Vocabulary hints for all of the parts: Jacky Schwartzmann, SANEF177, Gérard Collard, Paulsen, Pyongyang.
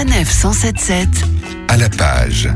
SANEF177 à la page.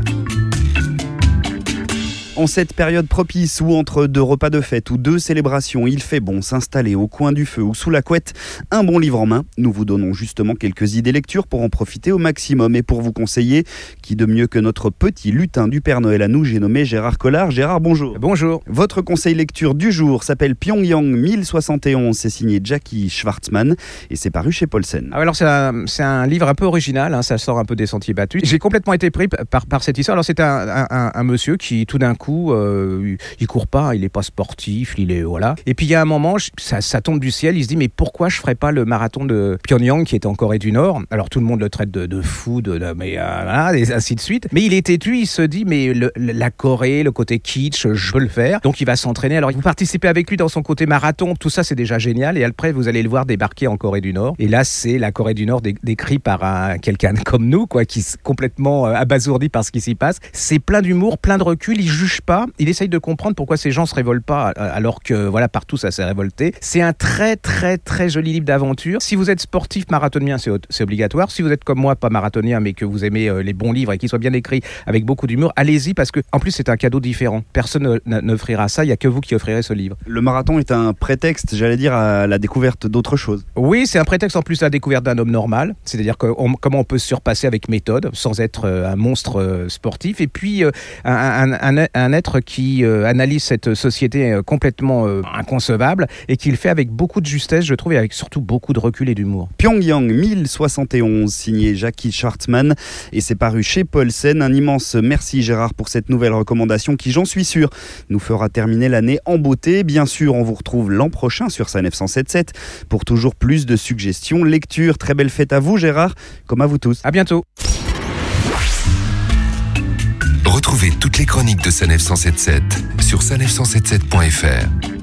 En cette période propice où entre deux repas de fête ou deux célébrations, il fait bon s'installer au coin du feu ou sous la couette, un bon livre en main. Nous vous donnons justement quelques idées lectures pour en profiter au maximum et pour vous conseiller, qui de mieux que notre petit lutin du Père Noël à nous, j'ai nommé Gérard Collard. Gérard, bonjour. Bonjour. Votre conseil lecture du jour s'appelle Pyongyang 1071, c'est signé Jacky Schwartzmann et c'est paru chez Paulsen. Ah, alors c'est un livre un peu original, hein, ça sort un peu des sentiers battus. J'ai complètement été pris par cette histoire. Alors c'est un monsieur qui tout d'un coup il court pas, il est pas sportif, il est voilà. Et puis il y a un moment, ça tombe du ciel, il se dit mais pourquoi je ferais pas le marathon de Pyongyang qui est en Corée du Nord. Alors tout le monde le traite de fou, et ainsi de suite. Mais il est têtu, il se dit mais la Corée, le côté kitsch, je veux le faire. Donc il va s'entraîner. Alors vous participez avec lui dans son côté marathon, tout ça c'est déjà génial. Et après vous allez le voir débarquer en Corée du Nord. Et là c'est la Corée du Nord décrit par quelqu'un comme nous quoi, qui est complètement abasourdi par ce qui s'y passe. C'est plein d'humour, plein de recul. Il juge pas, il essaye de comprendre pourquoi ces gens se révoltent pas alors que voilà partout ça s'est révolté. C'est un très très très joli livre d'aventure. Si vous êtes sportif marathonien, c'est obligatoire. Si vous êtes comme moi, pas marathonien mais que vous aimez les bons livres et qu'ils soient bien écrits avec beaucoup d'humour, allez-y parce que en plus c'est un cadeau différent. Personne n'offrira ça, il y a que vous qui offrirez ce livre. Le marathon est un prétexte, j'allais dire, à la découverte d'autre chose. Oui, c'est un prétexte en plus à la découverte d'un homme normal, c'est-à-dire que comment on peut se surpasser avec méthode sans être un monstre sportif et puis un être qui analyse cette société complètement inconcevable et qui le fait avec beaucoup de justesse, je trouve, et avec surtout beaucoup de recul et d'humour. Pyongyang 1071, signé Jacky Schwartzmann, et c'est paru chez Paulsen. Un immense merci Gérard pour cette nouvelle recommandation qui, j'en suis sûr, nous fera terminer l'année en beauté. Bien sûr, on vous retrouve l'an prochain sur SANEF177 pour toujours plus de suggestions, lectures. Très belle fête à vous Gérard, comme à vous tous. À bientôt. Retrouvez toutes les chroniques de SANEF177 sur sanef177.fr.